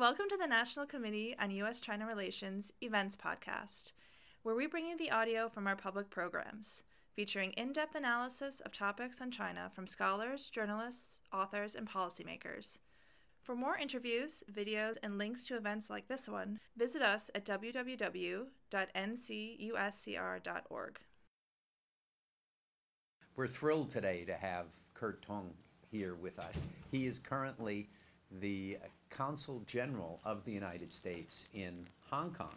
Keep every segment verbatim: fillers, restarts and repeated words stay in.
Welcome to the National Committee on U S-China Relations Events Podcast, where we bring you the audio from our public programs, featuring in-depth analysis of topics on China from scholars, journalists, authors, and policymakers. For more interviews, videos, and links to events like this one, visit us at w w w dot n c u s c r dot org. We're thrilled today to have Kurt Tong here with us. He is currently the Consul General of the United States in Hong Kong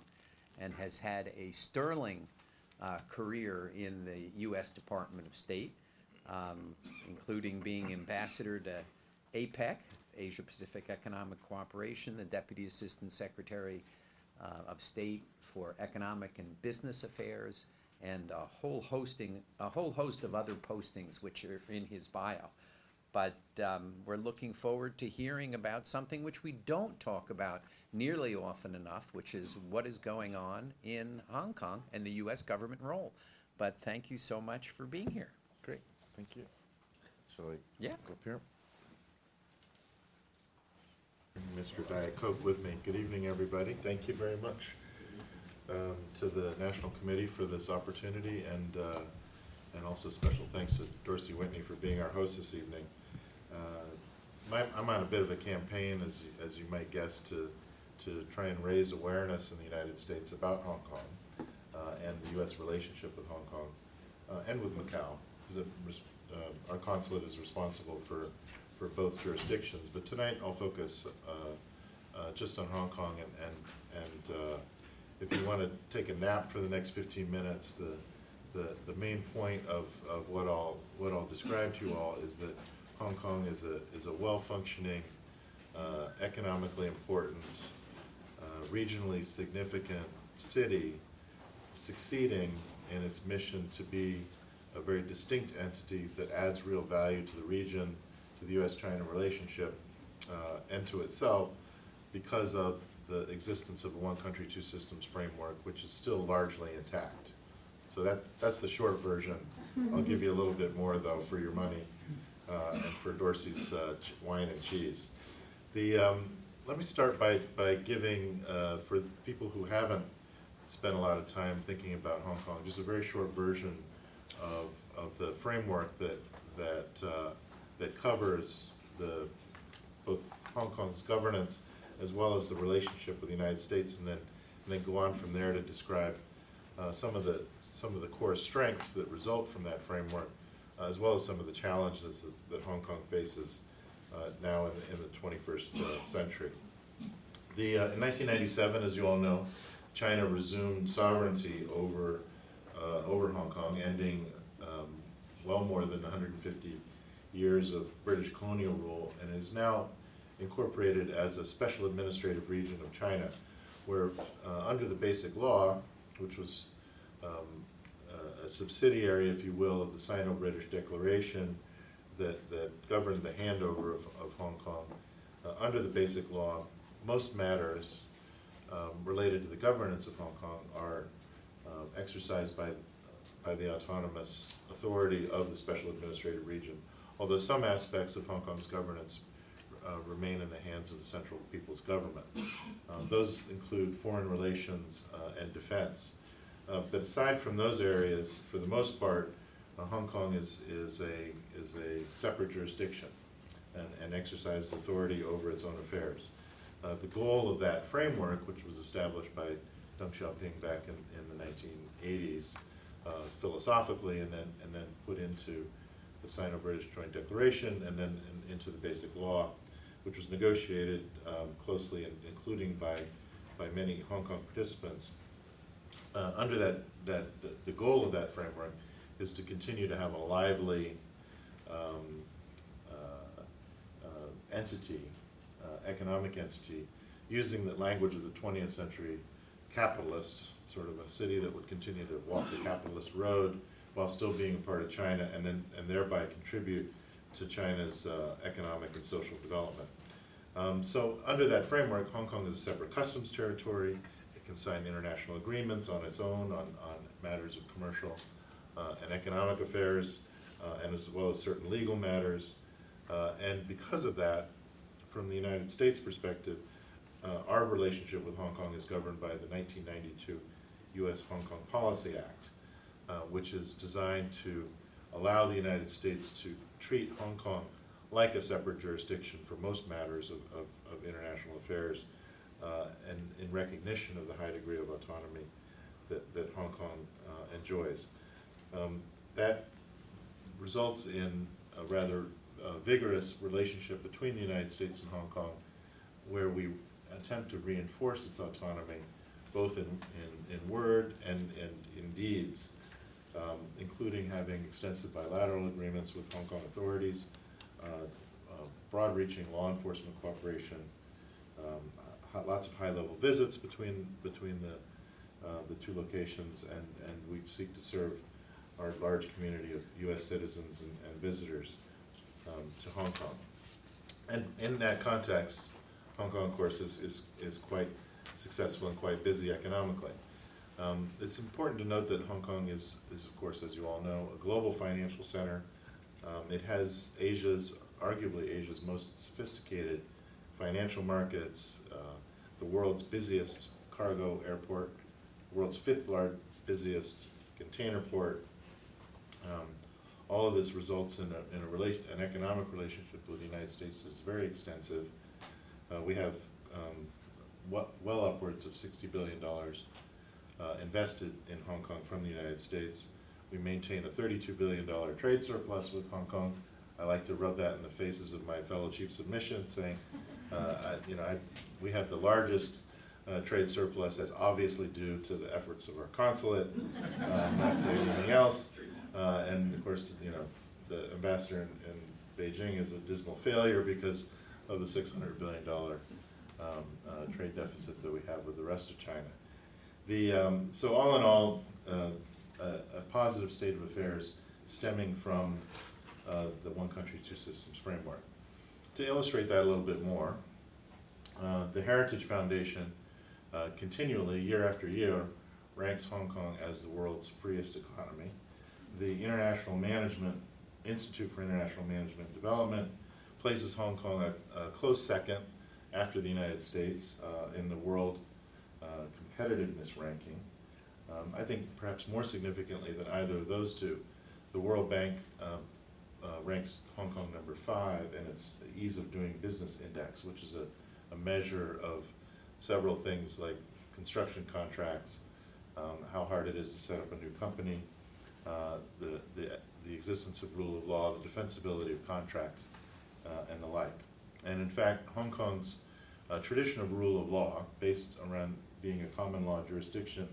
and has had a sterling uh, career in the U S Department of State, um, including being ambassador to APEC, Asia Pacific Economic Cooperation, the Deputy Assistant Secretary uh, of State for Economic and Business Affairs, and a whole hosting, a whole host of other postings which are in his bio. But um, we're looking forward to hearing about something which we don't talk about nearly often enough, which is what is going on in Hong Kong and the U S government role. But thank you so much for being here. Great, thank you. Shall I yeah. go up here? Mister Diet Coke with me. Good evening, everybody. Thank you very much um, to the National Committee for this opportunity, and uh, and also special thanks to Dorsey Whitney for being our host this evening. Uh, my, I'm on a bit of a campaign, as as you might guess, to to try and raise awareness in the United States about Hong Kong uh, and the U S relationship with Hong Kong uh, and with Macau, because uh, our consulate is responsible for for both jurisdictions. But tonight I'll focus uh, uh, just on Hong Kong, and and and uh, if you want to take a nap for the next fifteen minutes, the The, the main point of, of what I'll what I'll describe to you all is that Hong Kong is a is a well-functioning, uh, economically important, uh, regionally significant city, succeeding in its mission to be a very distinct entity that adds real value to the region, to the U S-China relationship, uh, and to itself, because of the existence of the One Country, Two Systems framework, which is still largely intact. So that, that's the short version. I'll give you a little bit more, though, for your money uh, and for Dorsey's uh, ch- wine and cheese. The um, let me start by, by giving, uh, for people who haven't spent a lot of time thinking about Hong Kong, just a very short version of of the framework that that uh, that covers the both Hong Kong's governance as well as the relationship with the United States, and then and then go on from there to describe Uh, some of the some of the core strengths that result from that framework, uh, as well as some of the challenges that, that Hong Kong faces uh, now in the, in the twenty-first uh, century. The, uh, in nineteen ninety-seven, as you all know, China resumed sovereignty over uh, over Hong Kong, ending um, well more than one hundred fifty years of British colonial rule, and is now incorporated as a special administrative region of China, where uh, under the Basic Law, which was um, a subsidiary, if you will, of the Sino-British Declaration that, that governed the handover of, of Hong Kong. Uh, under the Basic Law, most matters um, related to the governance of Hong Kong are uh, exercised by, by the autonomous authority of the Special Administrative Region, although some aspects of Hong Kong's governance Uh, remain in the hands of the Central People's Government. Uh, those include foreign relations uh, and defense. Uh, but aside from those areas, for the most part, uh, Hong Kong is is a is a separate jurisdiction and, and exercises authority over its own affairs. Uh, the goal of that framework, which was established by Deng Xiaoping back in, in the nineteen eighties, uh, philosophically, and then and then put into the Sino-British Joint Declaration, and then in, into the Basic Law, which was negotiated um, closely, and including by by many Hong Kong participants. Uh, under that, that the goal of that framework is to continue to have a lively um, uh, uh, entity, uh, economic entity, using the language of the twentieth century capitalist, sort of a city that would continue to walk the capitalist road while still being a part of China, and then and thereby contribute to China's uh, economic and social development. Um, so under that framework, Hong Kong is a separate customs territory. It can sign international agreements on its own on, on matters of commercial uh, and economic affairs, uh, and as well as certain legal matters. Uh, and because of that, from the United States perspective, uh, our relationship with Hong Kong is governed by the nineteen ninety-two U S Hong Kong Policy Act, uh, which is designed to allow the United States to treat Hong Kong like a separate jurisdiction for most matters of, of, of international affairs, uh, and in recognition of the high degree of autonomy that, that Hong Kong uh, enjoys. Um, that results in a rather uh, vigorous relationship between the United States and Hong Kong, where we attempt to reinforce its autonomy both in, in, in word and, and in deeds, um, including having extensive bilateral agreements with Hong Kong authorities, uh, uh, broad-reaching law enforcement cooperation, um, lots of high-level visits between, between the, uh, the two locations, and, and we seek to serve our large community of U S citizens and, and visitors um, to Hong Kong. And in that context, Hong Kong, of course, is, is, is quite successful and quite busy economically. Um, it's important to note that Hong Kong is, is, of course, as you all know, a global financial center. Um, it has Asia's, arguably Asia's most sophisticated financial markets, uh, the world's busiest cargo airport, the world's fifth largest busiest container port. Um, all of this results in, a, in a rela- an economic relationship with the United States that's very extensive. Uh, we have um, w- well upwards of sixty billion dollars uh, invested in Hong Kong from the United States. We maintain a thirty-two billion dollars trade surplus with Hong Kong. I like to rub that in the faces of my fellow chiefs of mission, saying, uh, I, you know, I, we have the largest uh, trade surplus. That's obviously due to the efforts of our consulate, uh, not to anything else. Uh, and of course, you know, the ambassador in, in Beijing is a dismal failure because of the six hundred billion dollars um, uh, trade deficit that we have with the rest of China. The, um, so all in all, uh, a, a positive state of affairs stemming from uh, the One Country, Two Systems framework. To illustrate that a little bit more, uh, the Heritage Foundation uh, continually, year after year, ranks Hong Kong as the world's freest economy. The International Management Institute for International Management and Development places Hong Kong a, a close second after the United States uh, in the world uh, competitiveness ranking. Um, I think perhaps more significantly than either of those two, the World Bank uh, uh, ranks Hong Kong number five in its Ease of Doing Business Index, which is a, a measure of several things like construction contracts, um, how hard it is to set up a new company, uh, the, the, the existence of rule of law, the defensibility of contracts, Uh, and the like. And in fact, Hong Kong's uh, tradition of rule of law, based around being a common law jurisdiction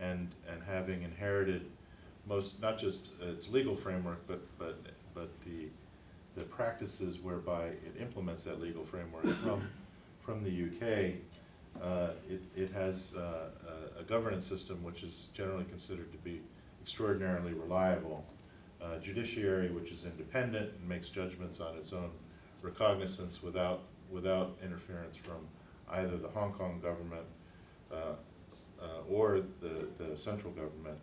and and having inherited most, not just its legal framework, but but but the the practices whereby it implements that legal framework from from the U K, uh, it it has uh, a, a governance system which is generally considered to be extraordinarily reliable, uh, judiciary which is independent and makes judgments on its own recognizance without without interference from either the Hong Kong government uh, uh, or the, the central government,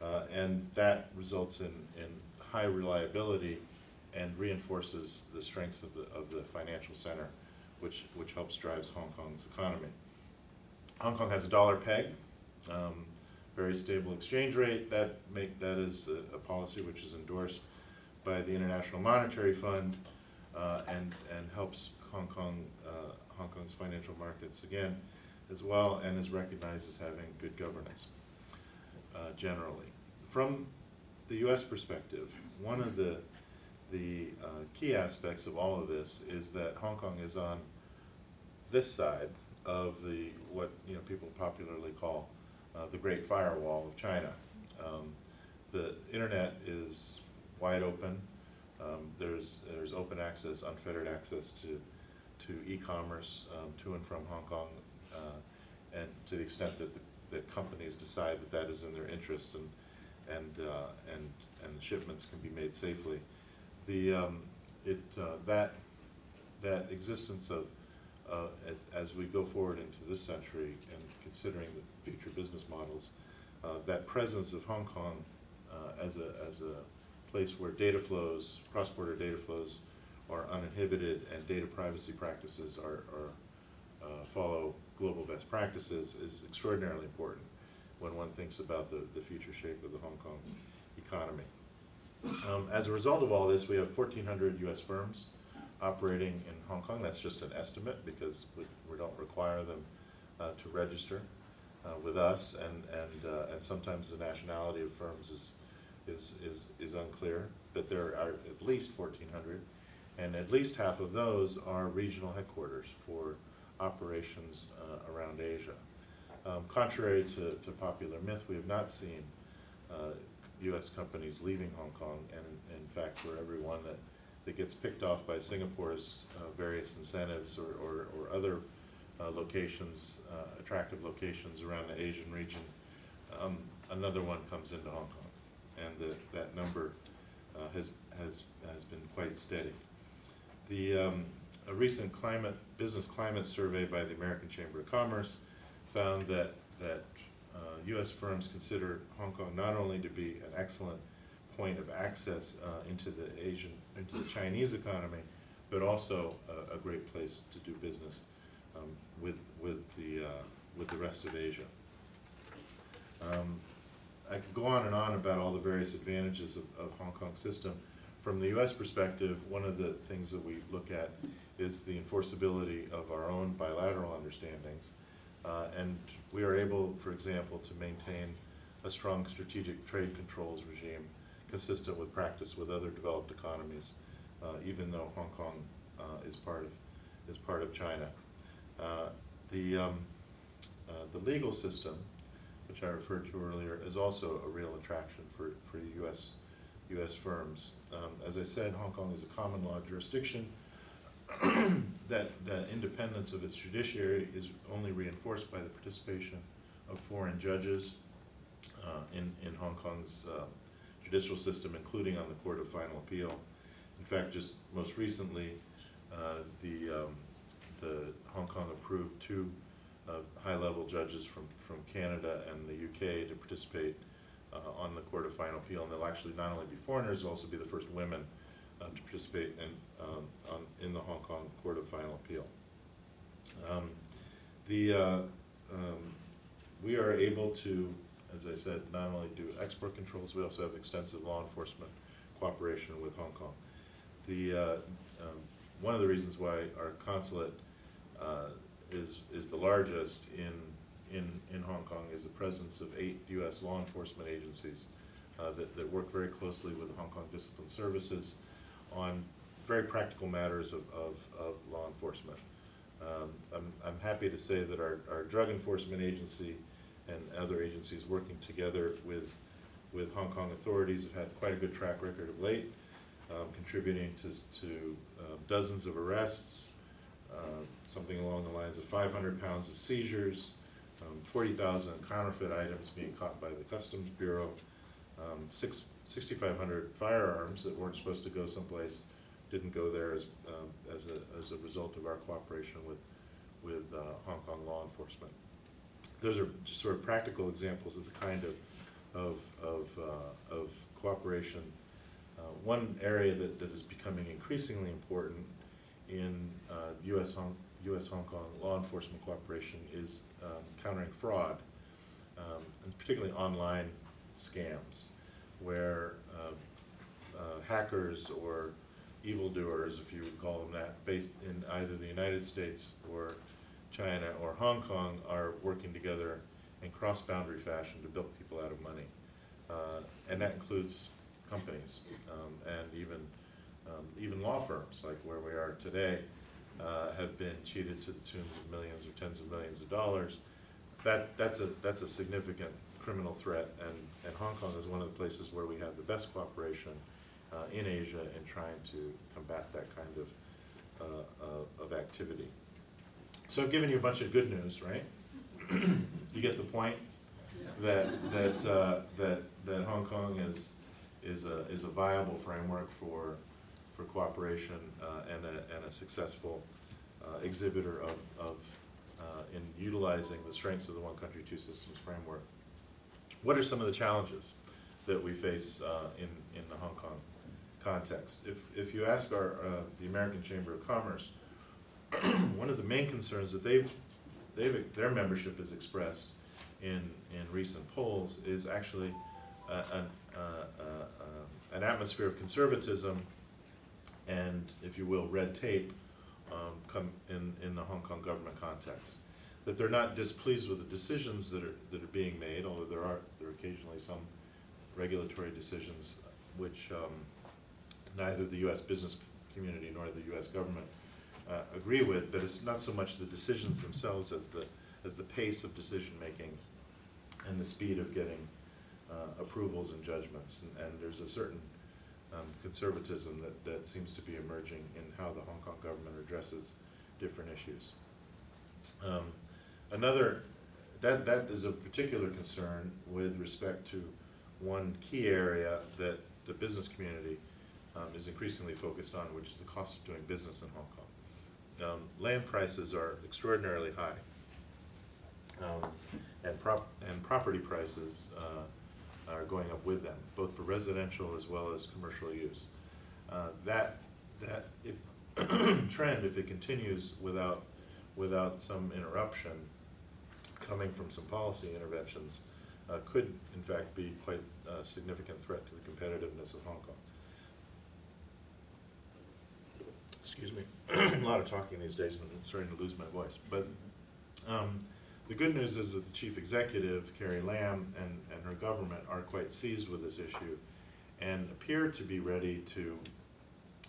uh, and that results in, in high reliability and reinforces the strengths of the of the financial center, which which helps drives Hong Kong's economy. Hong Kong has a dollar peg, um, very stable exchange rate. That make that is a, a policy which is endorsed by the International Monetary Fund. Uh, and and helps Hong Kong uh, Hong Kong's financial markets again, as well, and is recognized as having good governance uh, generally. From the U S perspective, one of the the uh, key aspects of all of this is that Hong Kong is on this side of the what you know people popularly call uh, the Great Firewall of China. Um, the internet is wide open. Um, there's there's open access, unfettered access to to e-commerce um, to and from Hong Kong, uh, and to the extent that the, that companies decide that that is in their interest, and and uh, and and shipments can be made safely. The um, it uh, that that existence of uh, as we go forward into this century and considering the future business models, uh, that presence of Hong Kong uh, as a as a place where data flows, cross-border data flows, are uninhibited and data privacy practices are, are uh, follow global best practices is extraordinarily important when one thinks about the, the future shape of the Hong Kong economy. Um, as a result of all this, we have fourteen hundred U S firms operating in Hong Kong. That's just an estimate because we, we don't require them uh, to register uh, with us, and, and, uh, and sometimes the nationality of firms is, is, is, is unclear, but there are at least fourteen hundred, and at least half of those are regional headquarters for operations uh, around Asia. Um, contrary to, to popular myth, we have not seen uh, U S companies leaving Hong Kong, and in, in fact, for every one that, that gets picked off by Singapore's uh, various incentives or, or, or other uh, locations, uh, attractive locations around the Asian region, um, another one comes into Hong Kong, and the, that number uh, has, has, has been quite steady. The um, a recent climate, business climate survey by the American Chamber of Commerce found that, that uh, U S firms consider Hong Kong not only to be an excellent point of access uh, into the Asian, into the Chinese economy, but also a, a great place to do business um, with with the uh, with the rest of Asia. Um, I could go on and on about all the various advantages of, of Hong Kong's system. From the U S perspective, one of the things that we look at is the enforceability of our own bilateral understandings. Uh, and we are able, for example, to maintain a strong strategic trade controls regime consistent with practice with other developed economies, uh, even though Hong Kong uh, is part of is part of China. Uh, the um, uh, the legal system, which I referred to earlier, is also a real attraction for for U S U S firms. Um, as I said, Hong Kong is a common law jurisdiction. that the independence of its judiciary is only reinforced by the participation of foreign judges uh, in, in Hong Kong's uh, judicial system, including on the Court of Final Appeal. In fact, just most recently, uh, the, um, the Hong Kong approved two uh, high-level judges from, from Canada and the U K to participate uh, on the Court of Final Appeal, and they'll actually not only be foreigners, they'll also be the first women to participate in, um, on, in the Hong Kong Court of Final Appeal. Um, the, uh, um, we are able to, as I said, not only do export controls, we also have extensive law enforcement cooperation with Hong Kong. The, uh, um, one of the reasons why our consulate uh, is, is the largest in, in, in Hong Kong is the presence of eight U S law enforcement agencies uh, that, that work very closely with the Hong Kong Discipline Services on very practical matters of, of, of law enforcement. Um, I'm, I'm happy to say that our, our drug enforcement agency and other agencies working together with, with Hong Kong authorities have had quite a good track record of late, um, contributing to, to uh, dozens of arrests, uh, something along the lines of five hundred pounds of seizures, um, forty thousand counterfeit items being caught by the Customs Bureau, um, six sixty-five hundred firearms that weren't supposed to go someplace didn't go there as, um, as, a, as a result of our cooperation with, with uh, Hong Kong law enforcement. Those are just sort of practical examples of the kind of, of, of, uh, of cooperation. Uh, one area that, that is becoming increasingly important in uh, U S Hong, U S Hong Kong law enforcement cooperation is um, countering fraud, um, and particularly online scams, where uh, uh, hackers or evildoers, if you would call them that, based in either the United States or China or Hong Kong, are working together in cross-boundary fashion to bilk people out of money. Uh, and that includes companies um, and even, um, even law firms, like where we are today, uh, have been cheated to the tunes of millions or tens of millions of dollars. That, that's, a, that's a significant criminal threat, and, and Hong Kong is one of the places where we have the best cooperation uh, in Asia in trying to combat that kind of, uh, uh, of activity. So I've given you a bunch of good news, right? You get the point that, that, uh, that, that Hong Kong is, is, a, is a viable framework for, for cooperation uh, and, a, and a successful uh, exhibitor of, of uh, in utilizing the strengths of the One Country, Two Systems framework. What are some of the challenges that we face uh, in, in the Hong Kong context? If, if you ask our, uh, the American Chamber of Commerce, one of the main concerns that they've they've, their membership is expressed in, in recent polls is actually uh, an, uh, uh, uh, an atmosphere of conservatism and, if you will, red tape um, come in, in the Hong Kong government context. That they're not displeased with the decisions that are, that are being made, although there are, there are occasionally some regulatory decisions which um, neither the U S business community nor the U S government uh, agree with, but it's not so much the decisions themselves as the, as the pace of decision-making and the speed of getting uh, approvals and judgments. And, and there's a certain um, conservatism that, that seems to be emerging in how the Hong Kong government addresses different issues. Um, Another, that, that is a particular concern with respect to one key area that the business community um, is increasingly focused on, which is the cost of doing business in Hong Kong. Um, land prices are extraordinarily high, um, and, prop and property prices uh, are going up with them, both for residential as well as commercial use. Uh, that that if trend, if it continues without, without some interruption, coming from some policy interventions, uh, could in fact be quite a significant threat to the competitiveness of Hong Kong. Excuse me, a lot of talking these days and I'm starting to lose my voice. But um, the good news is that the chief executive, Carrie Lam, and, and her government are quite seized with this issue and appear to be ready to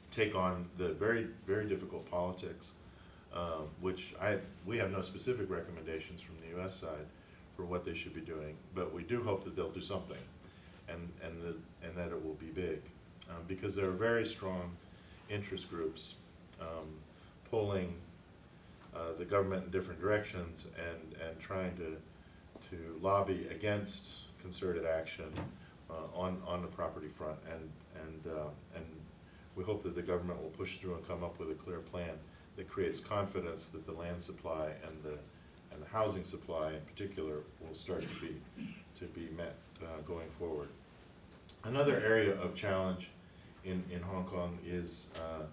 take on the very, very difficult politics Uh, which I, we have no specific recommendations from the U S side for what they should be doing, but we do hope that they'll do something and, and, the, and that it will be big. Uh, because there are very strong interest groups um, pulling uh, the government in different directions and, and trying to, to lobby against concerted action uh, on, on the property front. And, and, uh, and we hope that the government will push through and come up with a clear plan that creates confidence that the land supply and the and the housing supply in particular will start to be to be met uh, going forward. Another area of challenge in, in Hong Kong is uh,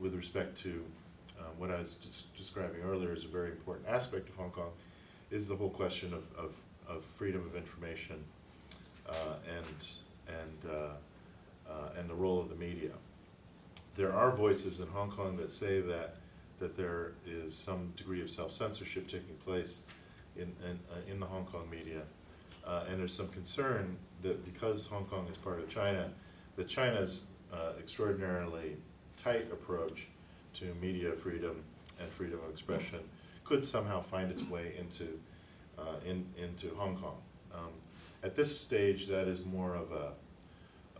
with respect to uh, what I was just describing earlier is a very important aspect of Hong Kong is the whole question of, of, of freedom of information uh, and and uh, uh, and the role of the media. There are voices in Hong Kong that say that that there is some degree of self-censorship taking place in in, uh, in the Hong Kong media, uh, and there's some concern that because Hong Kong is part of China, that China's uh, extraordinarily tight approach to media freedom and freedom of expression could somehow find its way into uh, in, into Hong Kong. Um, at this stage, that is more of a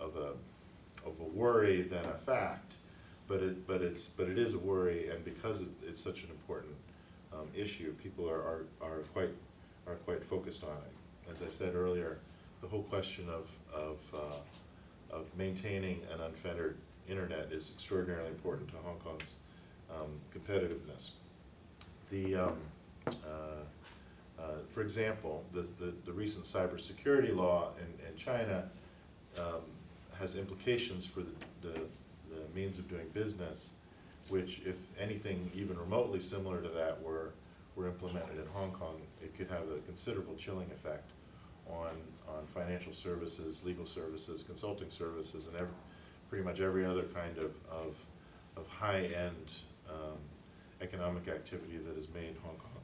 of a of a worry than a fact. But it, but it's, but it is a worry, and because it, it's such an important um, issue, people are, are, are quite, are quite focused on it. As I said earlier, the whole question of, of, uh, of maintaining an unfettered internet is extraordinarily important to Hong Kong's um, competitiveness. The, um, uh, uh, for example, the, the, the recent cybersecurity law in, in China um, has implications for the, the the means of doing business, which if anything even remotely similar to that were, were implemented in Hong Kong, it could have a considerable chilling effect on, on financial services, legal services, consulting services, and every, pretty much every other kind of, of, of high-end um, economic activity that has made Hong Kong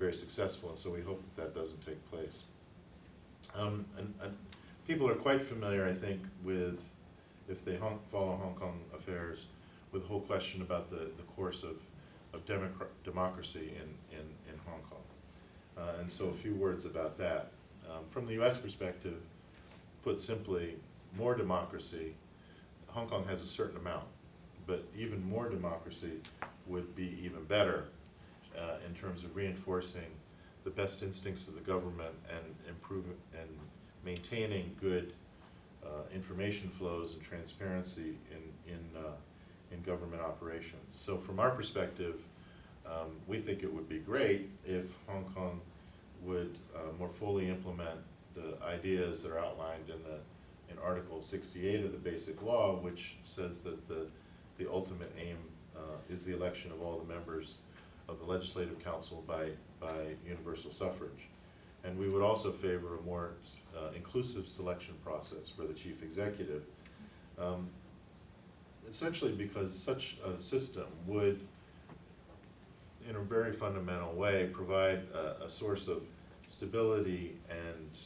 very successful, and so we hope that that doesn't take place. Um, and, and people are quite familiar, I think, with if they Hong, follow Hong Kong affairs, with the whole question about the, the course of, of democra democracy in, in, in Hong Kong. Uh, and so a few words about that. Um, from the U S perspective, put simply, more democracy, Hong Kong has a certain amount, but even more democracy would be even better uh, in terms of reinforcing the best instincts of the government and improving and maintaining good Uh, information flows and transparency in in uh, in government operations. So from our perspective, um, we think it would be great if Hong Kong would uh, more fully implement the ideas that are outlined in the in Article sixty-eight of the Basic Law, which says that the the ultimate aim uh, is the election of all the members of the Legislative Council by, by universal suffrage. And we would also favor a more uh, inclusive selection process for the chief executive, um, essentially because such a system would, in a very fundamental way, provide a, a source of stability and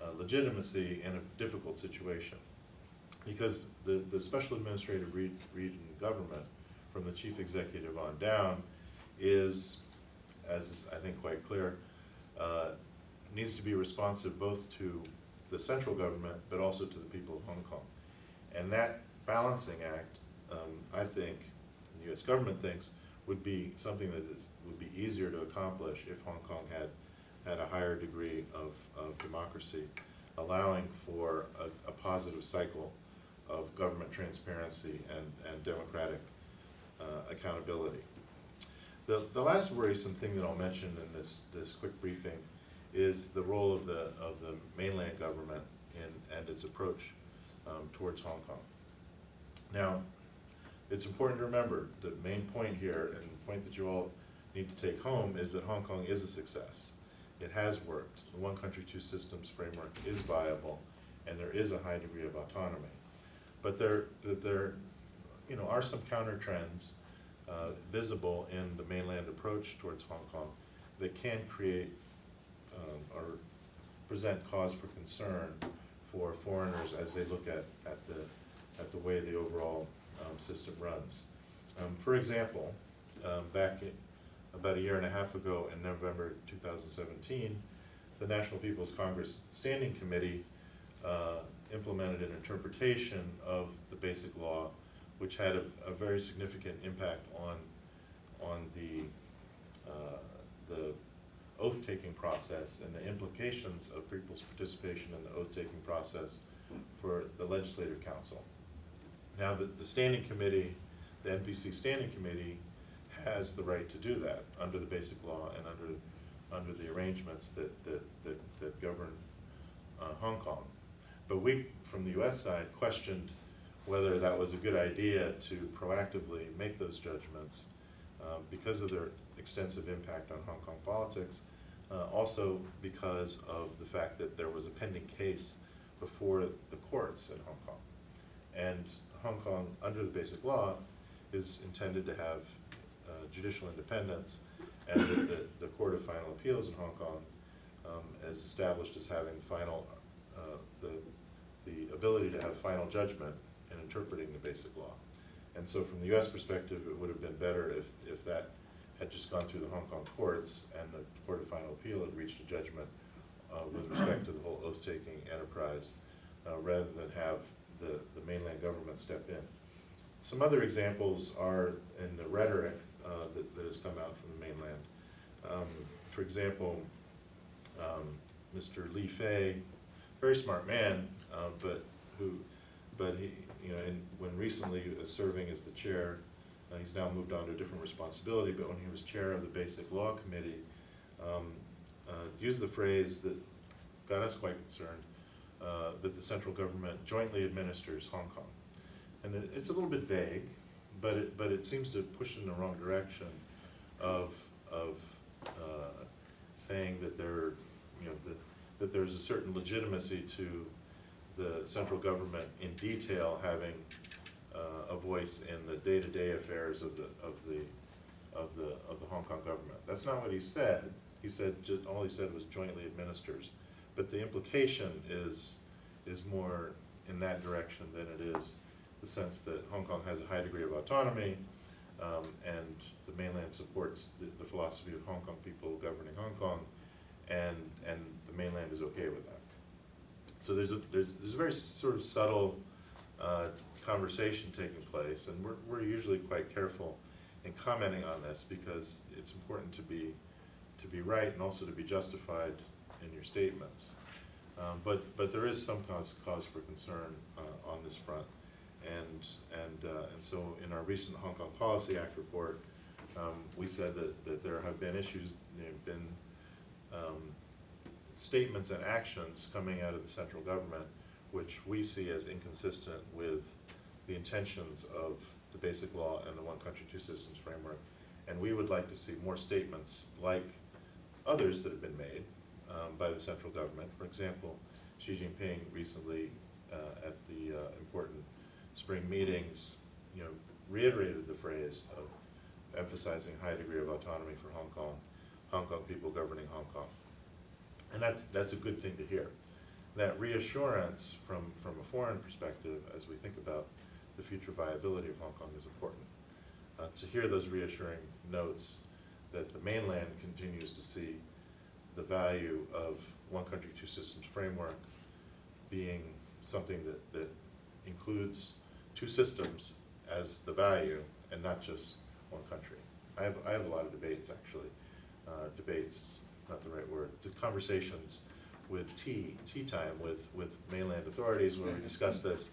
uh, legitimacy in a difficult situation. Because the, the special administrative re region government, from the chief executive on down, is, as is, I think, quite clear, uh, needs to be responsive both to the central government but also to the people of Hong Kong. And that balancing act, um, I think, the U S government thinks, would be something that is, would be easier to accomplish if Hong Kong had had a higher degree of, of democracy, allowing for a, a positive cycle of government transparency and, and democratic uh, accountability. The, the last worrisome thing that I'll mention in this, this quick briefing is the role of the, of the mainland government in, and its approach um, towards Hong Kong. Now, it's important to remember the main point here, and the point that you all need to take home, is that Hong Kong is a success. It has worked. The One Country, Two Systems framework is viable, and there is a high degree of autonomy. But there, there you know, are some counter trends uh, visible in the mainland approach towards Hong Kong that can create Um, or present cause for concern for foreigners as they look at, at, the, at the way the overall um, system runs. Um, for example, um, back in, about a year and a half ago in November two thousand seventeen, the National People's Congress Standing Committee uh, implemented an interpretation of the Basic Law, which had a, a very significant impact on, on the, uh, the oath-taking process and the implications of people's participation in the oath-taking process for the Legislative Council. Now, the, the Standing Committee, the N P C Standing Committee, has the right to do that under the Basic Law and under under the arrangements that that that, that govern uh, Hong Kong. But we, from the U S side, questioned whether that was a good idea to proactively make those judgments Uh, because of their extensive impact on Hong Kong politics, uh, also because of the fact that there was a pending case before the courts in Hong Kong. And Hong Kong, under the Basic Law, is intended to have uh, judicial independence, and the, the, the Court of Final Appeals in Hong Kong um, is established as having final, uh, the, the ability to have final judgment in interpreting the Basic Law. And so from the U S perspective, it would have been better if, if that had just gone through the Hong Kong courts and the Court of Final Appeal had reached a judgment uh, with respect to the whole oath-taking enterprise, uh, rather than have the, the mainland government step in. Some other examples are in the rhetoric uh, that, that has come out from the mainland. Um, for example, um, Mister Li Fei, very smart man, uh, but who But he, you know, and when recently uh, serving as the chair, uh, he's now moved on to a different responsibility, but when he was chair of the Basic Law Committee, um, uh, used the phrase that got us quite concerned, uh, that the central government jointly administers Hong Kong. And it, it's a little bit vague, but it, but it seems to push in the wrong direction of, of uh, saying that there, you know, that, that there's a certain legitimacy to the central government in detail having uh, a voice in the day-to-day affairs of the of the of the of the Hong Kong government. That's not what he said. He said just, all he said was jointly administers, but the implication is is more in that direction than it is the sense that Hong Kong has a high degree of autonomy, um, and the mainland supports the, the philosophy of Hong Kong people governing Hong Kong, and and the mainland is okay with that. So there's a, there's, there's a very sort of subtle uh, conversation taking place, and we're, we're usually quite careful in commenting on this because it's important to be to be right and also to be justified in your statements. Um, but but there is some cause cause for concern uh, on this front, and and uh, and so in our recent Hong Kong Policy Act report, um, we said that, that there have been issues, there have been um, statements and actions coming out of the central government which we see as inconsistent with the intentions of the Basic Law and the One Country, Two Systems framework, And we would like to see more statements like others that have been made um, by the central government. For example, Xi Jinping recently uh, at the uh, important spring meetings, you know, reiterated the phrase of emphasizing high degree of autonomy for Hong Kong, Hong Kong people governing Hong Kong. And that's, that's a good thing to hear. That reassurance from, from a foreign perspective, as we think about the future viability of Hong Kong, is important. Uh, to hear those reassuring notes that the mainland continues to see the value of One Country, Two Systems framework being something that, that includes two systems as the value and not just one country. I have, I have a lot of debates, actually. Uh, debates, not the right word, the conversations with tea, tea time with, with mainland authorities where we discuss this,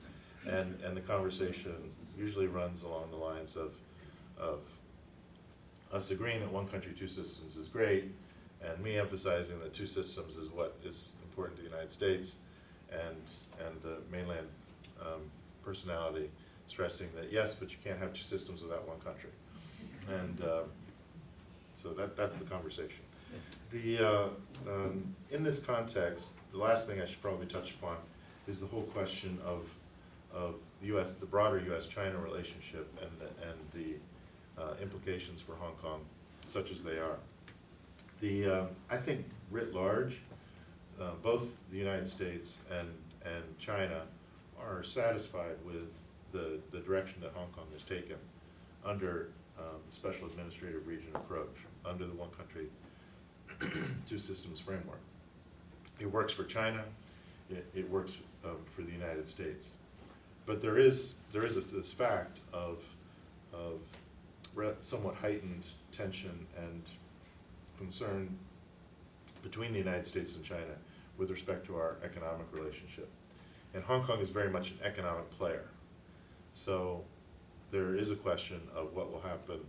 and, and the conversation usually runs along the lines of, of us agreeing that one country, two systems is great, and me emphasizing that two systems is what is important to the United States, and, and the mainland um, personality stressing that, yes, but you can't have two systems without one country. And um, so that, that's the conversation. The, uh, um, in this context, the last thing I should probably touch upon is the whole question of, of the U S, the broader U S China relationship and the, and the uh, implications for Hong Kong, such as they are. The, uh, I think writ large, uh, both the United States and, and China are satisfied with the, the direction that Hong Kong has taken under um, the special administrative region approach, under the one country, two systems framework. It works for China, it, it works um, for the United States. But there is there is a, this fact of, of somewhat heightened tension and concern between the United States and China with respect to our economic relationship. And Hong Kong is very much an economic player. So there is a question of what will happen,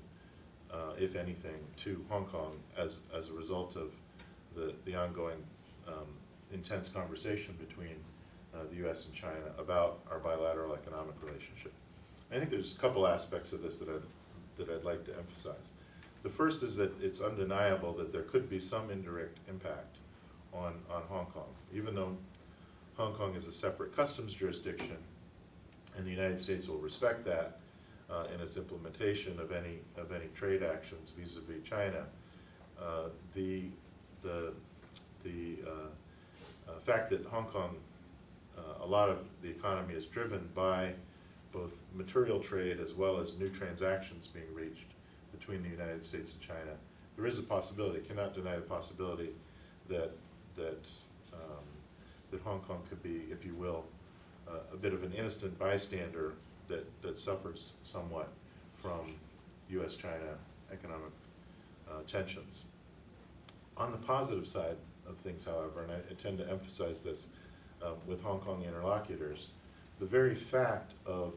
Uh, if anything, to Hong Kong as, as a result of the, the ongoing um, intense conversation between uh, the U S and China about our bilateral economic relationship. I think there's a couple aspects of this that I'd, that I'd like to emphasize. The first is that it's undeniable that there could be some indirect impact on, on Hong Kong, even though Hong Kong is a separate customs jurisdiction, and the United States will respect that Uh, in its implementation of any of any trade actions vis-a-vis China. Uh, the the the uh, uh, fact that Hong Kong, uh, a lot of the economy is driven by both material trade as well as new transactions being reached between the United States and China. There is a possibility, cannot deny the possibility, that that um, that Hong Kong could be, if you will, uh, a bit of an innocent bystander that, that suffers somewhat from U S China economic uh, tensions. On the positive side of things, however, and I, I tend to emphasize this uh, with Hong Kong interlocutors, the very fact of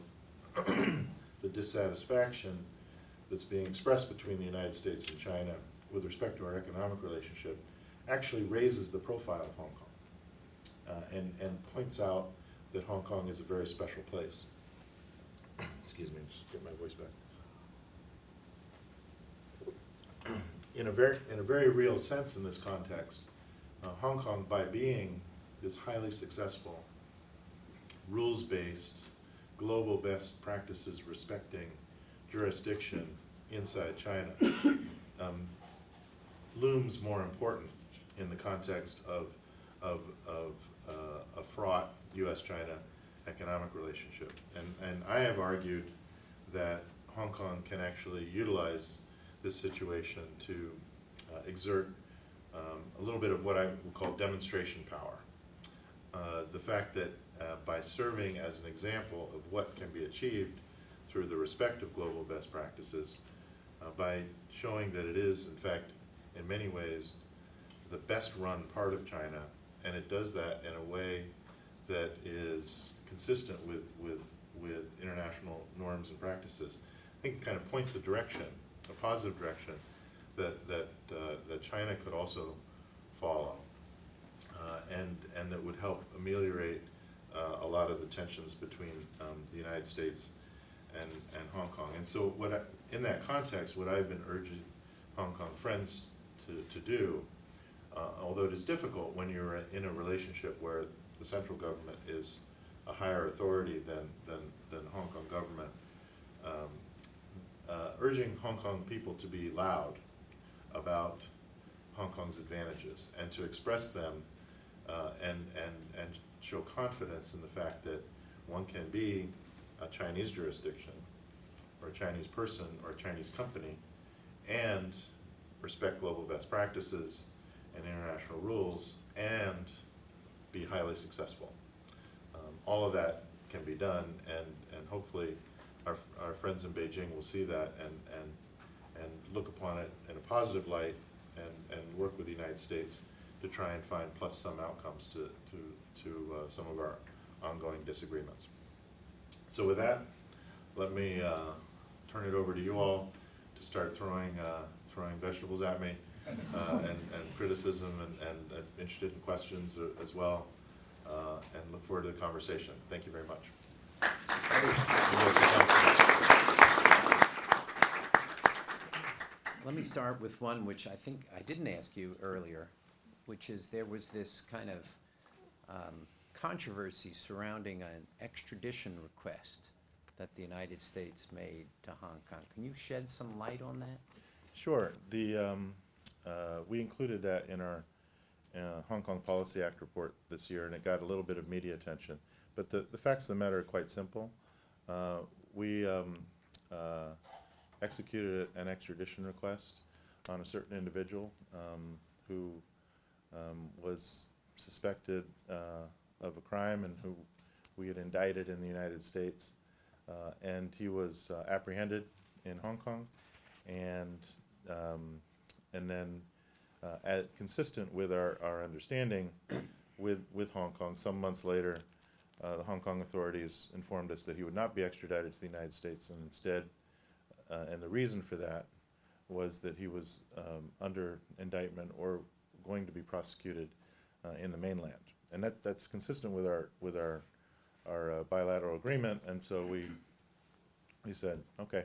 the dissatisfaction that's being expressed between the United States and China with respect to our economic relationship actually raises the profile of Hong Kong uh, and, and points out that Hong Kong is a very special place. Excuse me, just get my voice back. In a very, in a very real sense, in this context, uh, Hong Kong, by being this highly successful, rules-based, global best practices respecting jurisdiction inside China, um, looms more important in the context of of of uh, a fraught U S China economic relationship. And, and I have argued that Hong Kong can actually utilize this situation to uh, exert um, a little bit of what I would call demonstration power. Uh, the fact that uh, by serving as an example of what can be achieved through the respect of global best practices, uh, by showing that it is, in fact, in many ways, the best run part of China, and it does that in a way that is consistent with, with with international norms and practices, I think it kind of points a direction, a positive direction, that that uh, that China could also follow, uh, and and that would help ameliorate uh, a lot of the tensions between um, the United States and, and Hong Kong. And so what I, in that context, what I've been urging Hong Kong friends to, to do, uh, although it is difficult when you're in a relationship where the central government is a higher authority than, than, than Hong Kong government, um, uh, urging Hong Kong people to be loud about Hong Kong's advantages and to express them uh, and, and, and show confidence in the fact that one can be a Chinese jurisdiction or a Chinese person or a Chinese company and respect global best practices and international rules and be highly successful. Um, all of that can be done, and, and hopefully our, our friends in Beijing will see that and, and, and look upon it in a positive light and, and work with the United States to try and find plus some outcomes to, to, to uh, some of our ongoing disagreements. So with that, let me uh, turn it over to you all to start throwing, uh, throwing vegetables at me uh, and, and criticism, and, and I'm interested in questions as well, uh, and look forward to the conversation. Thank you very much. Let me start with one which I think I didn't ask you earlier, which is there was this kind of um, controversy surrounding an extradition request that the United States made to Hong Kong. Can you shed some light on that? Sure. The, um, uh, we included that in our uh, Hong Kong Policy Act report this year, and it got a little bit of media attention. But the, the facts of the matter are quite simple. Uh, we um, uh, executed an extradition request on a certain individual um, who um, was suspected uh, of a crime and who we had indicted in the United States. Uh, and he was uh, apprehended in Hong Kong, and um, and then uh, at, consistent with our, our understanding with, with Hong Kong, some months later, uh, the Hong Kong authorities informed us that he would not be extradited to the United States, and instead, uh, and the reason for that was that he was um, under indictment or going to be prosecuted uh, in the mainland. And that, that's consistent with our with our our uh, bilateral agreement, and so we we said okay,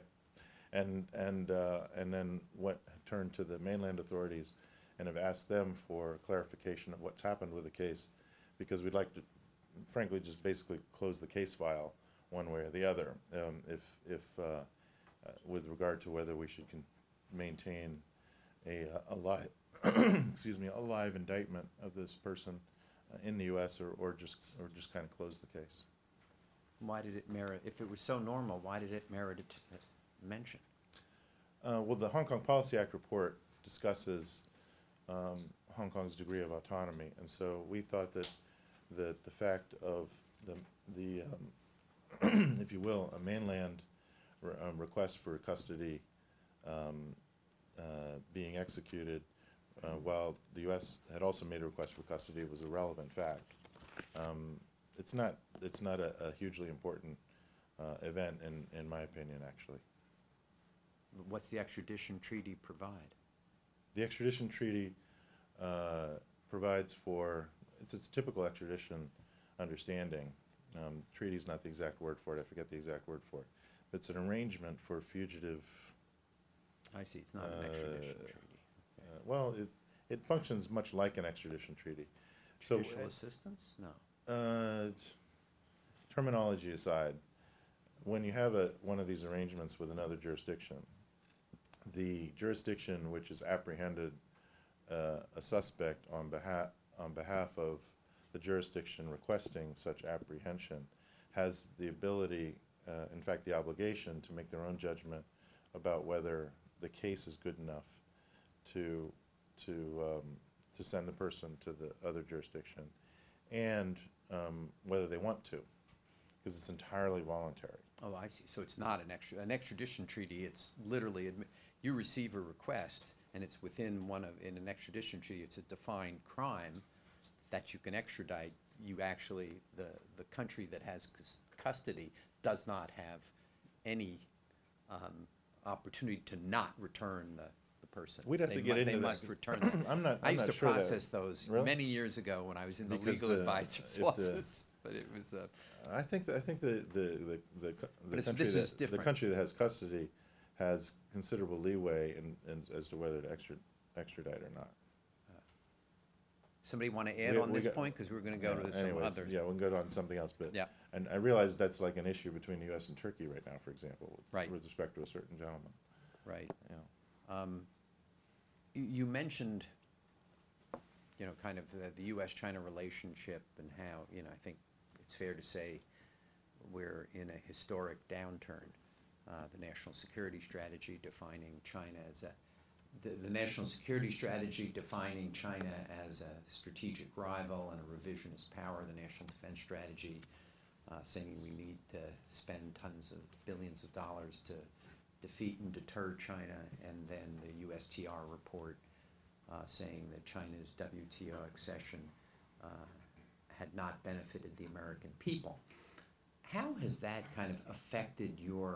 and and uh, and then went turned to the mainland authorities, and have asked them for clarification of what's happened with the case, because we'd like to, frankly, just basically close the case file one way or the other, um, if if uh, uh, with regard to whether we should con maintain a uh, a live excuse me a live indictment of this person in the U S or, or just or just kind of close the case. Why did it merit, if it was so normal, why did it merit a mention? Uh, well, the Hong Kong Policy Act report discusses um, Hong Kong's degree of autonomy, and so we thought that that the fact of the, the um, if you will, a mainland re um, request for custody um, uh, being executed Uh, while the U S had also made a request for custody, it was a relevant fact. Um, it's not, it's not a, a hugely important uh, event, in, in my opinion, actually. What's the extradition treaty provide? The extradition treaty uh, provides for, it's, it's a typical extradition understanding. Um, treaty is not the exact word for it. I forget the exact word for it. But it's an arrangement for fugitive. I see. It's not uh, an extradition treaty. Well, it, it functions much like an extradition treaty. Judicial so, assistance? No. Uh, terminology aside, when you have a, one of these arrangements with another jurisdiction, the jurisdiction which has apprehended uh, a suspect on behalf, on behalf of the jurisdiction requesting such apprehension has the ability, uh, in fact, the obligation to make their own judgment about whether the case is good enough to to um, to send the person to the other jurisdiction, and um, whether they want to, because it's entirely voluntary. Oh, I see. So it's not an extra an extradition treaty. It's literally you receive a request, and it's within one of in an extradition treaty. It's a defined crime that you can extradite. You actually the the country that has cus custody does not have any um, opportunity to not return the. Person. We'd have they to get into they that. They must return them. I'm not, I'm I used not to sure process that. Those really? Many years ago when I was in the because legal the, advisor's office. but it was. Uh, I think that, I think the the the, the, the country that, the country that has custody has considerable leeway in, in as to whether to extradite extradite or not. Uh, somebody want to add we, on we this point because we're going to go yeah, to some anyways, others. Yeah, we can go on to something else, but yeah. And I realize that's like an issue between the U S and Turkey right now, for example, right. with respect to a certain gentleman. Right. Yeah. Um, you, you mentioned. You know, kind of the, the U S China relationship and how, you know, I think it's fair to say we're in a historic downturn. Uh, the national security strategy defining China as a, the, the national security strategy defining China as a strategic rival and a revisionist power, the national defense strategy uh, saying we need to spend tons of billions of dollars to defeat and deter China, and then the U S T R report Uh, saying that China's W T O accession uh, had not benefited the American people. How has that kind of affected your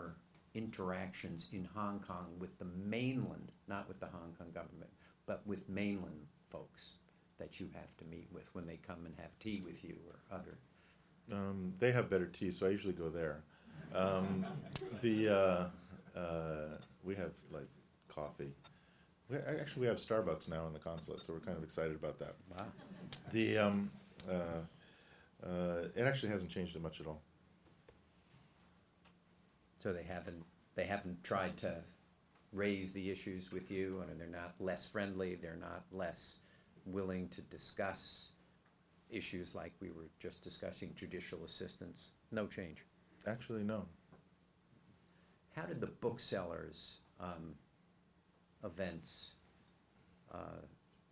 interactions in Hong Kong with the mainland, not with the Hong Kong government, but with mainland folks that you have to meet with when they come and have tea with you or other? Um, they have better tea, so I usually go there. Um, the uh, uh, we have like coffee. Actually, we have Starbucks now in the consulate, so we're kind of excited about that. Wow. The um, uh, uh, it actually hasn't changed it much at all. So they haven't they haven't tried to raise the issues with you, and they're not less friendly. They're not less willing to discuss issues like we were just discussing judicial assistance. No change. Actually, no. How did the booksellers? Um, events uh,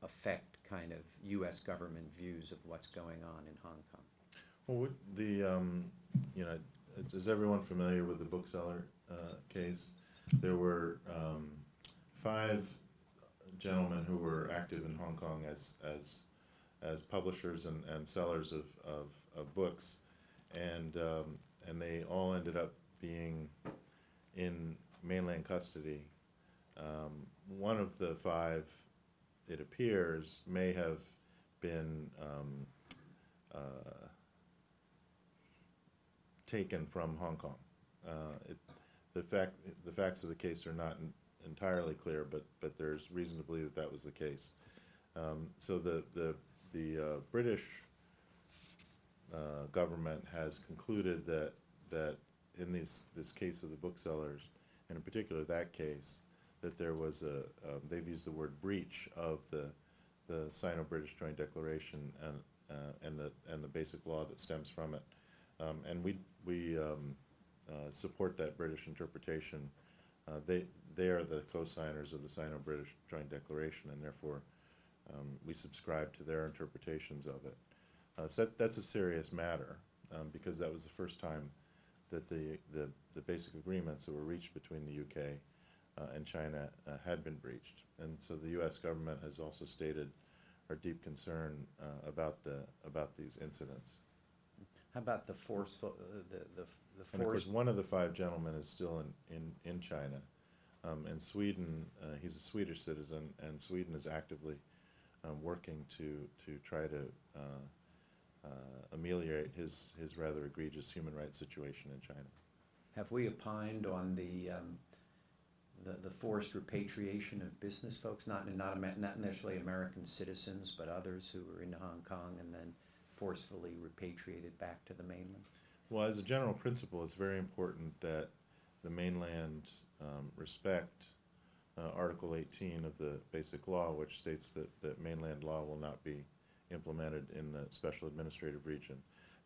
affect kind of U S government views of what's going on in Hong Kong? Well, the um, you know, is everyone familiar with the bookseller uh, case? There were um, five gentlemen who were active in Hong Kong as as as publishers and, and sellers of, of, of books, and um, and they all ended up being in mainland custody. Um, one of the five, it appears, may have been um, uh, taken from Hong Kong. Uh, it, the fact, the facts of the case are not in, entirely clear, but but there's reason to believe that that was the case. Um, so the the the uh, British uh, government has concluded that that in this this case of the booksellers, and in particular that case. That there was a, um, they've used the word breach of the the Sino-British Joint Declaration and uh, and the and the Basic Law that stems from it, um, and we we um, uh, support that British interpretation. Uh, they they are the co-signers of the Sino-British Joint Declaration, and therefore um, we subscribe to their interpretations of it. Uh, so that, that's a serious matter um, because that was the first time that the, the the basic agreements that were reached between the U K. Uh, and China uh, had been breached, and so the U S government has also stated our deep concern uh, about the about these incidents. How about the forceful uh, the the the force? And of course, one of the five gentlemen is still in in in China, um, and Sweden. Uh, he's a Swedish citizen, and Sweden is actively um, working to to try to uh, uh, ameliorate his his rather egregious human rights situation in China. Have we opined on the? Um, The, the forced repatriation of business folks, not not not necessarily American citizens, but others who were in Hong Kong and then forcefully repatriated back to the mainland? Well, as a general principle, it's very important that the mainland um, respect uh, Article eighteen of the Basic Law, which states that, that mainland law will not be implemented in the special administrative region.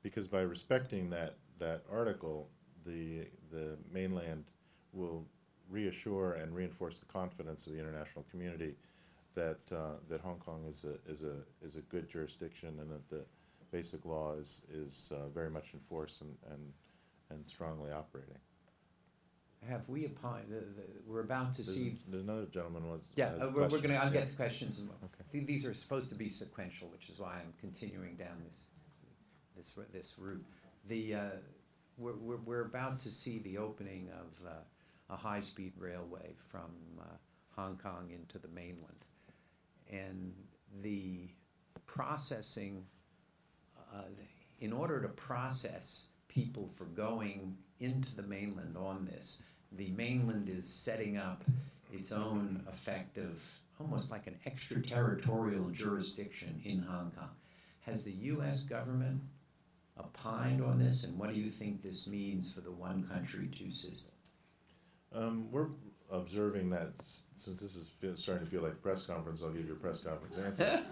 Because by respecting that, that article, the the mainland will reassure and reinforce the confidence of the international community that uh, that Hong Kong is a is a is a good jurisdiction and that the basic law is is uh, very much in force and, and and strongly operating. Have we applied? The, the, we're about to there's see. An, another gentleman was. Yeah, uh, we're, we're going to. I'll yeah. get to questions. And okay. th- these are supposed to be sequential, which is why I'm continuing down this this this route. The uh, we're, we're we're about to see the opening of. Uh, a high-speed railway from uh, Hong Kong into the mainland. And the processing uh, in order to process people for going into the mainland on this, the mainland is setting up its own effective, almost like an extraterritorial jurisdiction in Hong Kong. Has the U S government opined on this, and what do you think this means for the one country, two system? Um, we're observing that, since this is feel, starting to feel like a press conference, I'll give you a press conference answer.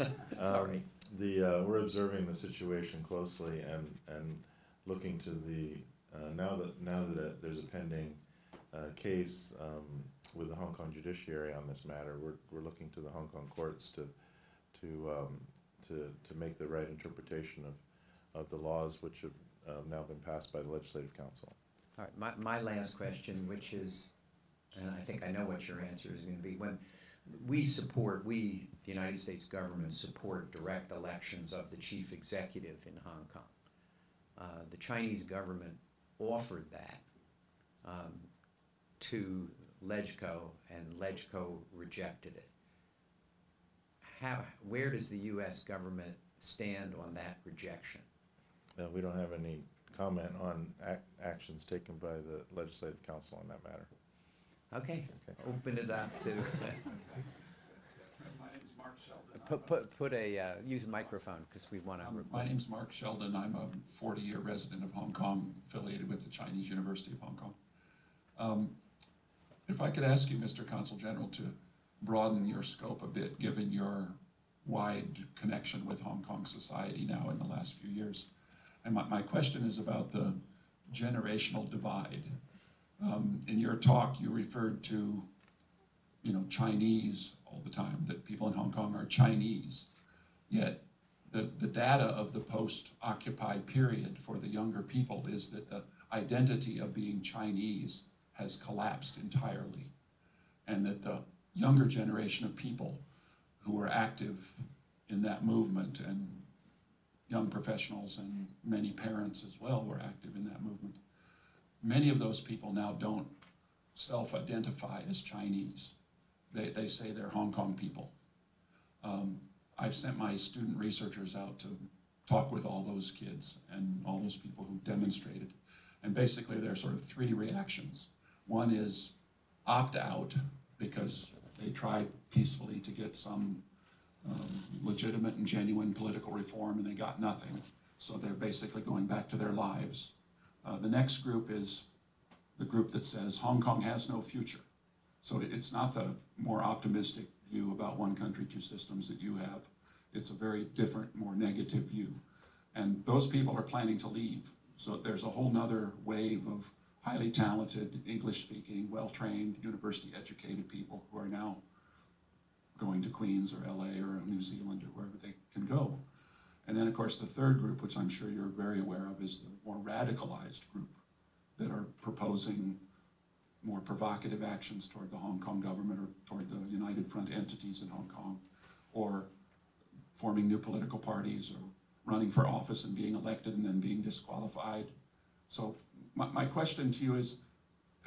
Sorry. Um, the, uh, we're observing the situation closely and, and looking to the, uh, now that now that uh, there's a pending uh, case um, with the Hong Kong judiciary on this matter, we're we're looking to the Hong Kong courts to to um, to to make the right interpretation of of the laws which have uh, now been passed by the Legislative Council. All right, my, my last question, which is, and I think I know what your answer is going to be, when we support, we, the United States government, support direct elections of the chief executive in Hong Kong. Uh, the Chinese government offered that um, to LegCo, and LegCo rejected it. How, where does the U S government stand on that rejection? Uh, we don't have any comment on ac- actions taken by the Legislative Council on that matter. Okay, okay. Open it up to... My name's Mark Sheldon. Put, put, put a, uh, use a microphone, because we want to... Um, my name's Mark Sheldon. I'm a forty-year resident of Hong Kong, affiliated with the Chinese University of Hong Kong. Um, if I could ask you, Mister Consul General, to broaden your scope a bit, given your wide connection with Hong Kong society now in the last few years. And my, my question is about the generational divide. Um, in your talk, you referred to, you know, Chinese all the time, that people in Hong Kong are Chinese. Yet the, the data of the post-Occupy period for the younger people is that the identity of being Chinese has collapsed entirely, and that the younger generation of people who were active in that movement, and young professionals and many parents as well were active in that movement, many of those people now don't self-identify as Chinese. They they say they're Hong Kong people. Um, I've sent my student researchers out to talk with all those kids and all those people who demonstrated. And basically there are sort of three reactions. One is opt out, because they tried peacefully to get some um, legitimate and genuine political reform and they got nothing. So they're basically going back to their lives. Uh, the next group is the group that says Hong Kong has no future. So it's not the more optimistic view about one country, two systems that you have. It's a very different, more negative view. And those people are planning to leave. So there's a whole nother wave of highly talented, English-speaking, well-trained, university-educated people who are now going to Queens or L A or New Zealand or wherever they can go. And then, of course, the third group, which I'm sure you're very aware of, is the more radicalized group that are proposing more provocative actions toward the Hong Kong government or toward the United Front entities in Hong Kong, or forming new political parties or running for office and being elected and then being disqualified. So my, my question to you is,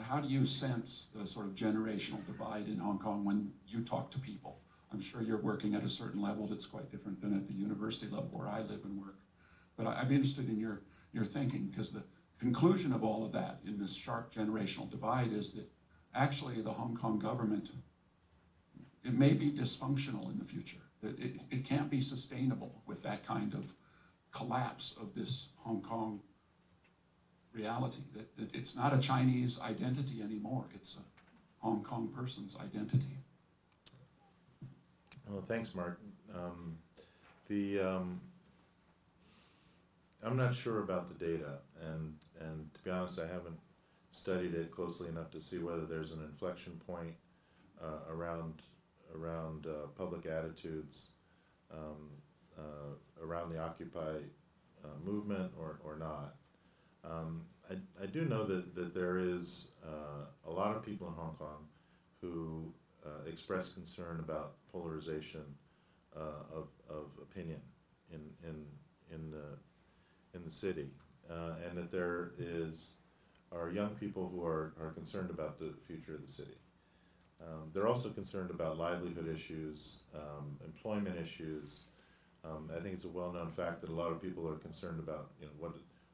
how do you sense the sort of generational divide in Hong Kong when you talk to people? I'm sure you're working at a certain level that's quite different than at the university level where I live and work. But I, I'm interested in your, your thinking, because the conclusion of all of that in this sharp generational divide is that actually the Hong Kong government, it may be dysfunctional in the future. That it, it can't be sustainable with that kind of collapse of this Hong Kong reality, that, that it's not a Chinese identity anymore, it's a Hong Kong person's identity. Well, thanks, Mark. Um, the um, I'm not sure about the data, and and to be honest, I haven't studied it closely enough to see whether there's an inflection point uh, around around uh, public attitudes um, uh, around the Occupy uh, movement or, or not. Um, I, I do know that, that there is uh, a lot of people in Hong Kong who uh, express concern about polarization uh, of, of opinion in in in the in the city, uh, and that there is are young people who are, are concerned about the future of the city. Um, they're also concerned about livelihood issues, um, employment issues, Um, I think it's a well-known fact that a lot of people are concerned about, you know, what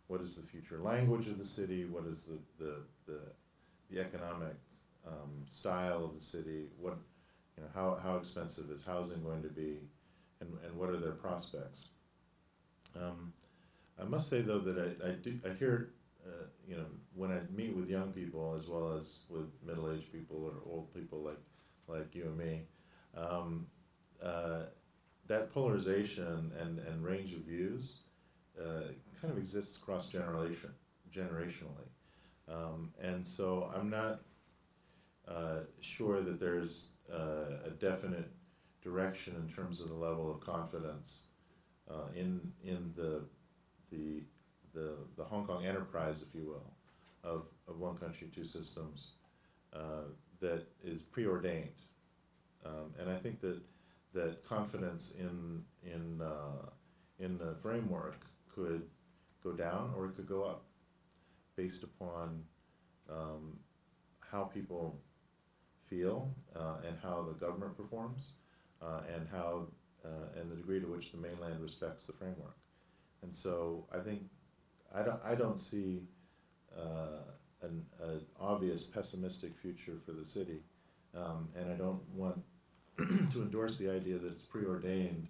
what is the future language of the city, what is the the the, the economic um, style of the city, what, you know, how how expensive is housing going to be, and and what are their prospects. Um, I must say though that I I do I hear. Uh, you know, when I meet with young people as well as with middle-aged people or old people like like you and me, um, uh, that polarization and, and range of views uh, kind of exists cross generation generationally, um, and so I'm not uh, sure that there's uh, a definite direction in terms of the level of confidence uh, in in the the. The, the Hong Kong enterprise, if you will, of, of One Country, Two Systems, uh, that is preordained. Um, and I think that that confidence in, in, uh, in the framework could go down or it could go up based upon um, how people feel uh, and how the government performs uh, and, how, uh, and the degree to which the mainland respects the framework. And so I think I don't, I don't see uh, an, an obvious pessimistic future for the city, um, and I don't want to endorse the idea that it's preordained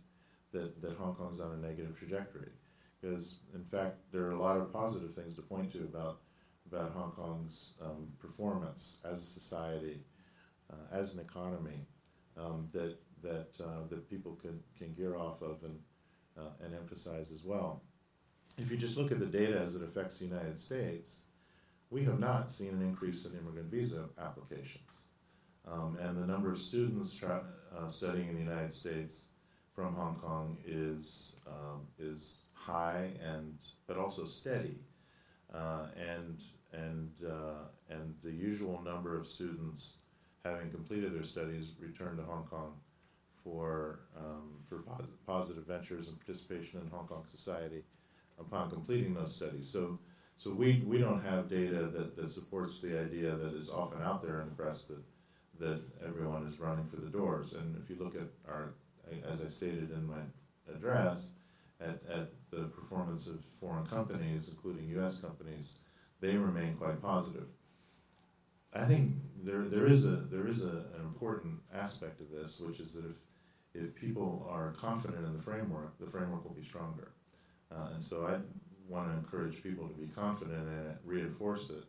that, that Hong Kong's on a negative trajectory, because in fact there are a lot of positive things to point to about, about Hong Kong's um, performance as a society, uh, as an economy, um, that, that, uh, that people can, can gear off of and, uh, and emphasize as well. If you just look at the data as it affects the United States, we have not seen an increase in immigrant visa applications. Um, and the number of students tra uh, studying in the United States from Hong Kong is, um, is high and, but also steady. Uh, and, and, uh, and the usual number of students having completed their studies return to Hong Kong for, um, for pos positive ventures and participation in Hong Kong society upon completing those studies. So so we, we don't have data that, that supports the idea that is often out there in the press that that everyone is running for the doors. And if you look at our, as I stated in my address, at, at the performance of foreign companies, including U S companies, they remain quite positive. I think there there is a there is a, an important aspect of this, which is that if if people are confident in the framework, the framework will be stronger. Uh, and so I want to encourage people to be confident in it, reinforce it,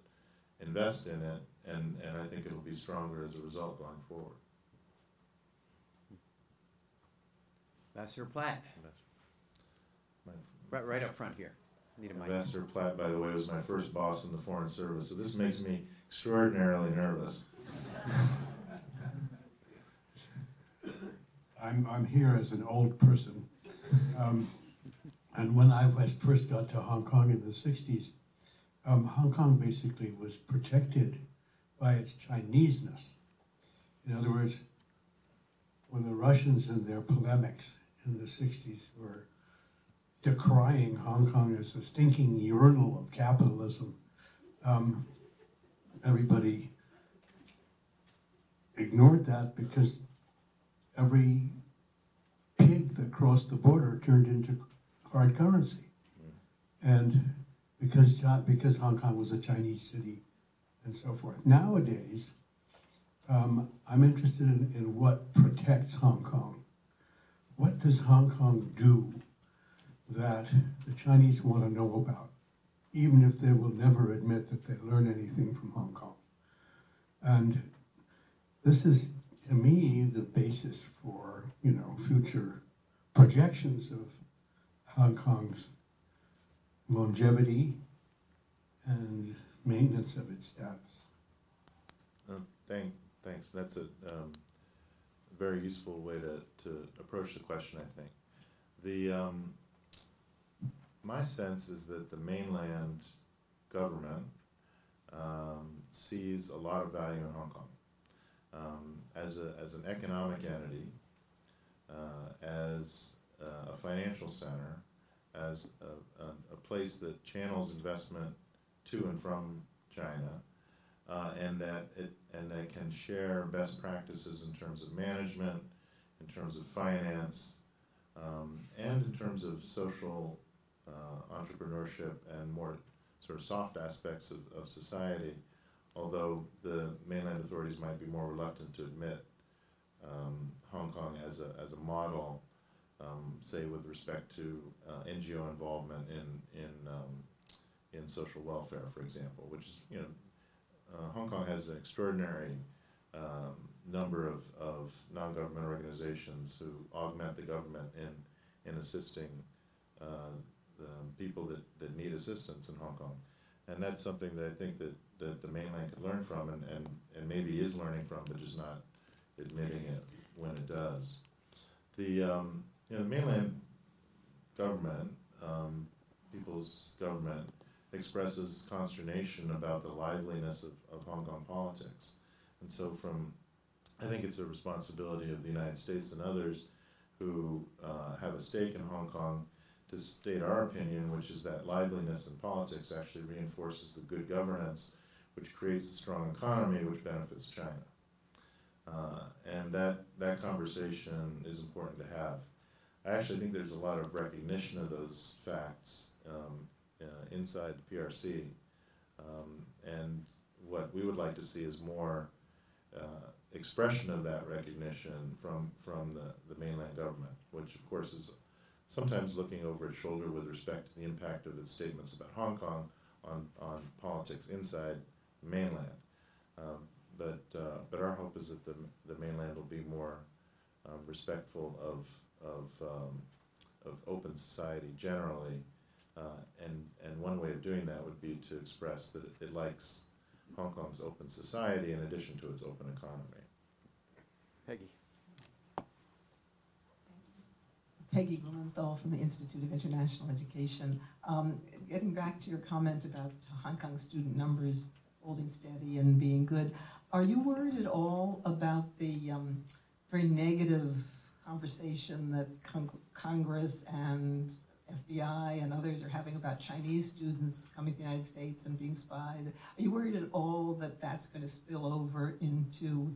invest in it, and, and I think it will be stronger as a result going forward. Ambassador Platt. Right, right up front here. Need a mic. Ambassador Platt, by the way, was my first boss in the Foreign Service, so this makes me extraordinarily nervous. I'm, I'm here as an old person. Um, And when I first got to Hong Kong in the sixties, um, Hong Kong basically was protected by its Chineseness. In other words, when the Russians in their polemics in the sixties were decrying Hong Kong as a stinking urinal of capitalism, um, everybody ignored that because every pig that crossed the border turned into hard currency, and because because Hong Kong was a Chinese city, and so forth. Nowadays, um, I'm interested in, in what protects Hong Kong. What does Hong Kong do that the Chinese want to know about, even if they will never admit that they learn anything from Hong Kong? And this is, to me, the basis for, you know, future projections of Hong Kong's longevity and maintenance of its status. Uh, thank, thanks. That's a um, very useful way to, to approach the question, I think. The, um, my sense is that the mainland government um, sees a lot of value in Hong Kong um, as, a, as an economic entity, uh, as Uh, a financial center, as a, a, a place that channels investment to and from China, uh, and that it and that can share best practices in terms of management, in terms of finance, um, and in terms of social uh, entrepreneurship and more sort of soft aspects of, of society, although the mainland authorities might be more reluctant to admit um, Hong Kong as a, as a model, um, say with respect to uh, N G O involvement in, in, um, in social welfare, for example, which is, you know, uh, Hong Kong has an extraordinary um, number of, of non-government organizations who augment the government in, in assisting uh, the people that, that need assistance in Hong Kong. And that's something that I think that, that the mainland could learn from and, and, and maybe is learning from, but is not admitting it when it does. The, um, you know, the mainland government, um, people's government, expresses consternation about the liveliness of, of Hong Kong politics. And so from, I think it's a responsibility of the United States and others who uh, have a stake in Hong Kong to state our opinion, which is that liveliness in politics actually reinforces the good governance, which creates a strong economy, which benefits China. Uh, and that, that conversation is important to have. I actually think there's a lot of recognition of those facts um, uh, inside the P R C. Um, and what we would like to see is more uh, expression of that recognition from, from the, the mainland government, which of course is sometimes looking over its shoulder with respect to the impact of its statements about Hong Kong on, on politics inside the mainland. Um, but, uh, but our hope is that the, the mainland will be more um, respectful of, of, um, of open society generally. Uh, and, and one way of doing that would be to express that it likes Hong Kong's open society in addition to its open economy. Peggy. Peggy Blumenthal from the Institute of International Education. Um, getting back to your comment about Hong Kong student numbers holding steady and being good, are you worried at all about the um, very negative conversation that Cong- Congress and F B I and others are having about Chinese students coming to the United States and being spies? Are you worried at all that that's going to spill over into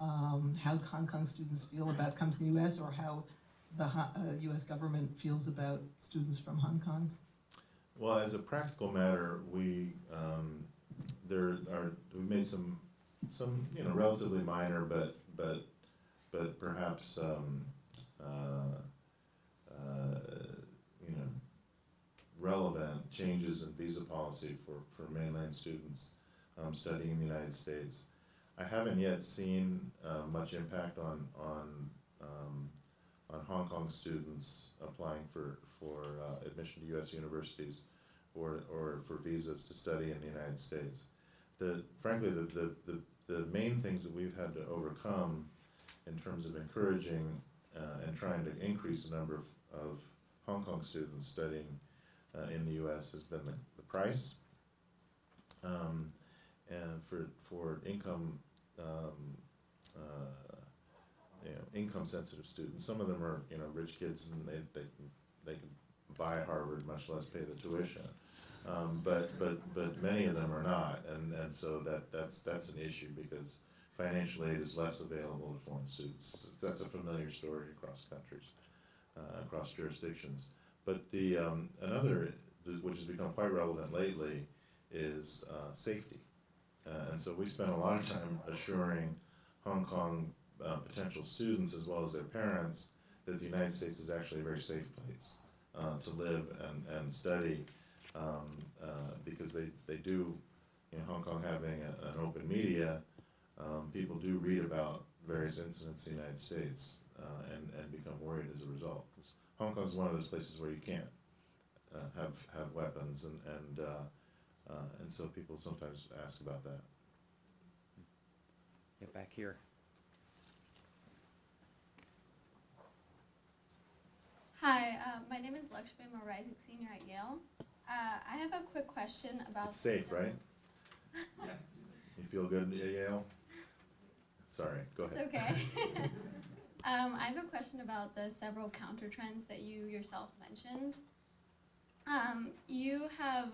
um, how Hong Kong students feel about coming to the U S, or how the uh, U S government feels about students from Hong Kong? Well, as a practical matter, we um, there are we made some some you know relatively minor but but but perhaps um, uh, uh, you know relevant changes in visa policy for, for mainland students um, studying in the United States. I haven't yet seen uh, much impact on on. Um, on Hong Kong students applying for, for uh, admission to U S universities or, or for visas to study in the United States. The, frankly, the, the, the, the main things that we've had to overcome in terms of encouraging uh, and trying to increase the number of, of Hong Kong students studying uh, in the U S has been the, the price um, and for, for income um, uh, You know, income-sensitive students. Some of them are, you know, rich kids, and they they they can buy Harvard, much less pay the tuition. Um, but but but many of them are not, and, and so that that's that's an issue because financial aid is less available to foreign students. That's a familiar story across countries, uh, across jurisdictions. But the um, another which has become quite relevant lately is uh, safety, uh, and so we spent a lot of time assuring Hong Kong Uh, potential students as well as their parents that the United States is actually a very safe place uh, to live and, and study um, uh, because they, they do, you know, Hong Kong having a, an open media, um, people do read about various incidents in the United States uh, and, and become worried as a result. Hong Kong is one of those places where you can't uh, have, have weapons and, and, uh, uh, and so people sometimes ask about that. Yeah, back here. Hi, uh, my name is Lakshmi. I'm a rising senior at Yale. Uh, I have a quick question about... It's safe, right? You feel good at Yale? Sorry, go ahead. It's okay. um, I have a question about the several counter trends that you yourself mentioned. Um, you have,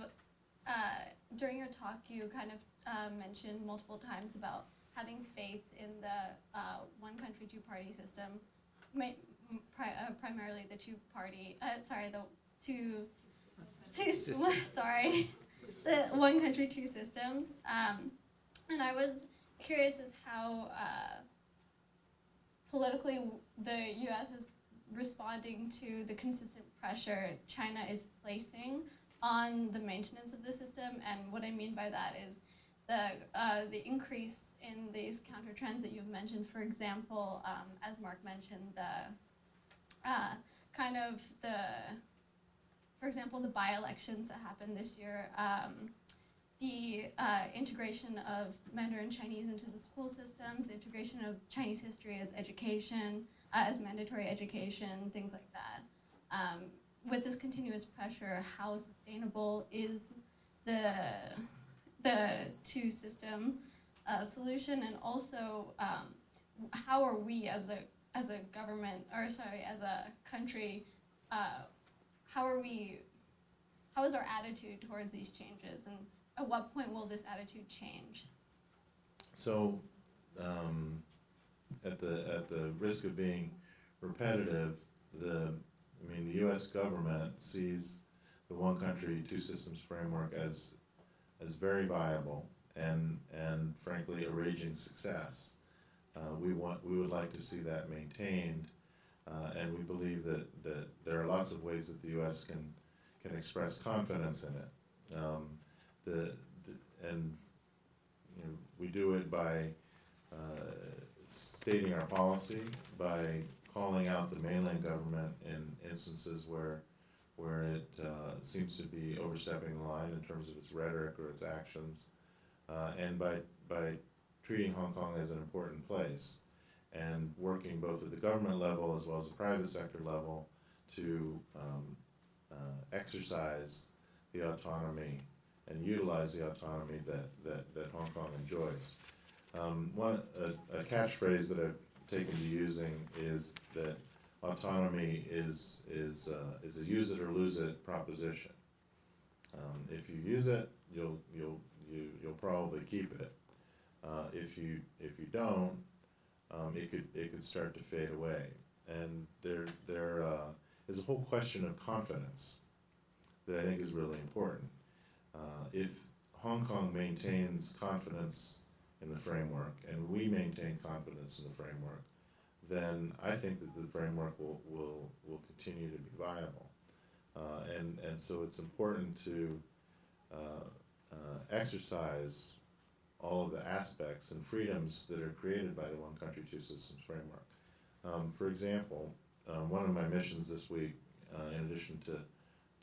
uh, during your talk, you kind of uh, mentioned multiple times about having faith in the uh, one country, two party system. My, pri uh, primarily the two party, uh, sorry, the two, two sorry, the one country, two systems. Um, and I was curious as how uh, politically the U S is responding to the consistent pressure China is placing on the maintenance of the system. And what I mean by that is the uh, the increase in these counter trends that you've mentioned. For example, um, as Mark mentioned, the uh, kind of the, for example, the by-elections that happened this year, um, the uh, integration of Mandarin Chinese into the school systems, the integration of Chinese history as education, uh, as mandatory education, things like that. Um, with this continuous pressure, how sustainable is the the two system uh, solution, and also um, how are we as a as a government, or sorry, as a country, uh, how are we, how is our attitude towards these changes, and at what point will this attitude change? So, um, at the at the risk of being repetitive, the I mean the U S government sees the one country, two systems framework as as very viable and and frankly a raging success. Uh, we want we would like to see that maintained, uh, and we believe that, that there are lots of ways that the U S can can express confidence in it. Um, the, the and you know, we do it by uh, stating our policy, by calling out the mainland government in instances where where it uh, seems to be overstepping the line in terms of its rhetoric or its actions, uh, and by by treating Hong Kong as an important place, and working both at the government level as well as the private sector level to um, uh, exercise the autonomy and utilize the autonomy that, that, that Hong Kong enjoys. Um, one a, a catchphrase that I've taken to using is that autonomy is is uh, is a use it or lose it proposition. Um, if you use it, you'll you'll you, you'll probably keep it. Uh, if you if you don't, um, it could it could start to fade away. And there there uh, is a whole question of confidence that I think is really important. Uh, if Hong Kong maintains confidence in the framework, and we maintain confidence in the framework, then I think that the framework will will, will continue to be viable, uh, and and so it's important to uh, uh, exercise all of the aspects and freedoms that are created by the One Country, Two Systems framework. Um, for example, um, one of my missions this week, uh, in addition to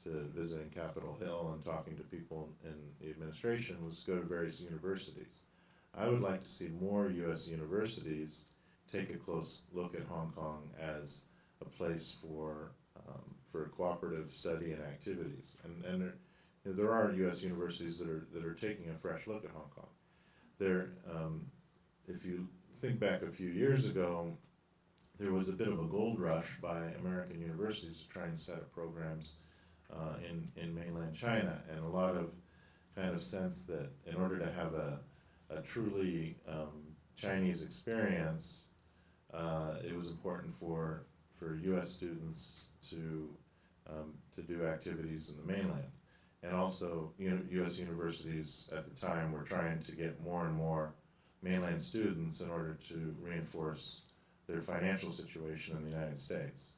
to visiting Capitol Hill and talking to people in the administration, was to go to various universities. I would like to see more U S universities take a close look at Hong Kong as a place for um, for cooperative study and activities. And, and there, you know, there are U S universities that are that are taking a fresh look at Hong Kong. There, um, if you think back a few years ago, there was a bit of a gold rush by American universities to try and set up programs uh, in in mainland China, and a lot of kind of sense that in order to have a a truly um, Chinese experience, Uh, it was important for for U S students to um, to do activities in the mainland, and also you know, U S universities at the time were trying to get more and more mainland students in order to reinforce their financial situation in the United States.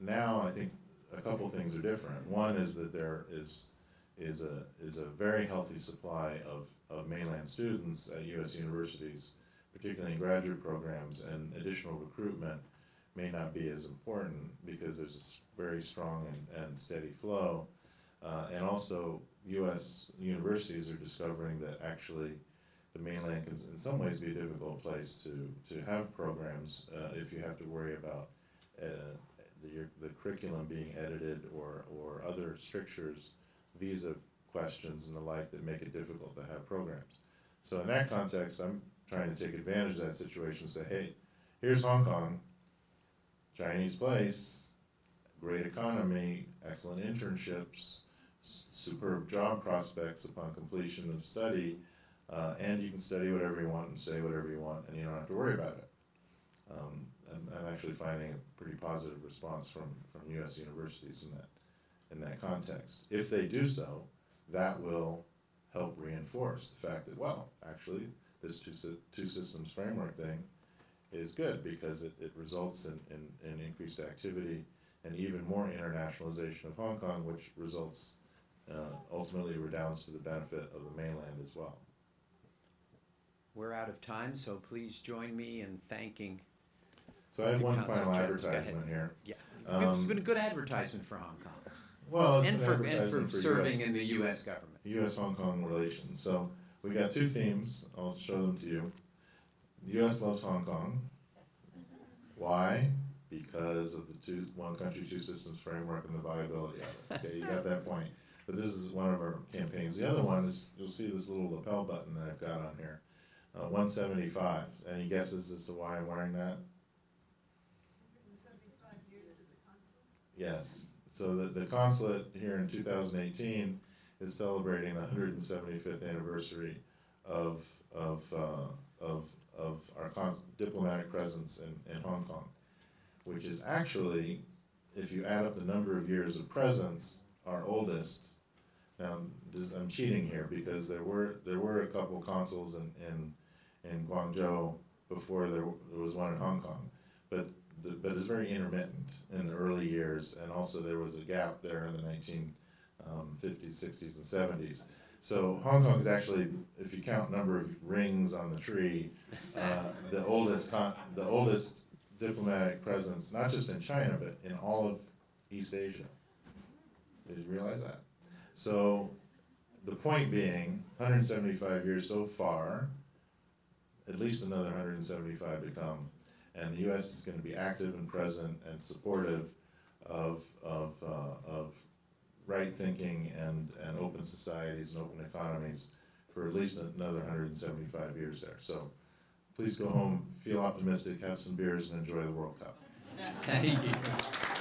Now I think a couple things are different. One is that there is is a is a very healthy supply of, of mainland students at U S universities, particularly in graduate programs, and additional recruitment may not be as important because there's a very strong and, and steady flow. Uh, and also, U S universities are discovering that actually the mainland can in some ways be a difficult place to, to have programs uh, if you have to worry about uh, the, the curriculum being edited or, or other strictures, visa questions and the like that make it difficult to have programs. So in that context, I'm trying to take advantage of that situation and say, hey, here's Hong Kong, Chinese place, great economy, excellent internships, superb job prospects upon completion of study, uh, and you can study whatever you want and say whatever you want, and you don't have to worry about it. Um, I'm, I'm actually finding a pretty positive response from, from U S universities in that, in that context. If they do so, that will help reinforce the fact that, well, actually, this two, two systems framework thing is good because it, it results in, in, in increased activity and even more internationalization of Hong Kong, which results uh, ultimately redounds to the benefit of the mainland as well. We're out of time, so please join me in thanking. So I have one final advertisement here. Yeah, um, it's been a good advertisement for Hong Kong. Well, it's and, an for, and for, for serving U S, in the U S government. U S-Hong Kong relations. So we've got two themes. I'll show them to you. The U S loves Hong Kong. Why? Because of the two, one country, two systems framework and the viability of it. Okay, you got that point. But this is one of our campaigns. The other one is, you'll see this little lapel button that I've got on here. Uh, one seventy-five. Any guesses as to why I'm wearing that? one seventy-five years as a consulate? Yes. So the, the consulate here in two thousand eighteen is celebrating the one hundred seventy-fifth anniversary of of uh, of of our cons diplomatic presence in, in Hong Kong, which is actually, if you add up the number of years of presence, our oldest. Um, just, I'm cheating here because there were there were a couple consuls in in, in Guangzhou before there, w there was one in Hong Kong, but the, but it's very intermittent in the early years, and also there was a gap there in the nineteen fifties, sixties, and seventies. So Hong Kong is actually, if you count number of rings on the tree, uh, the oldest con the oldest diplomatic presence, not just in China but in all of East Asia. Did you realize that? So the point being, one hundred seventy-five years so far, at least another one hundred seventy-five to come, and the U S is going to be active and present and supportive of, of, uh, of right thinking and, and open societies and open economies for at least another one hundred seventy-five years there. So please go home, feel optimistic, have some beers, and enjoy the World Cup. Thank you.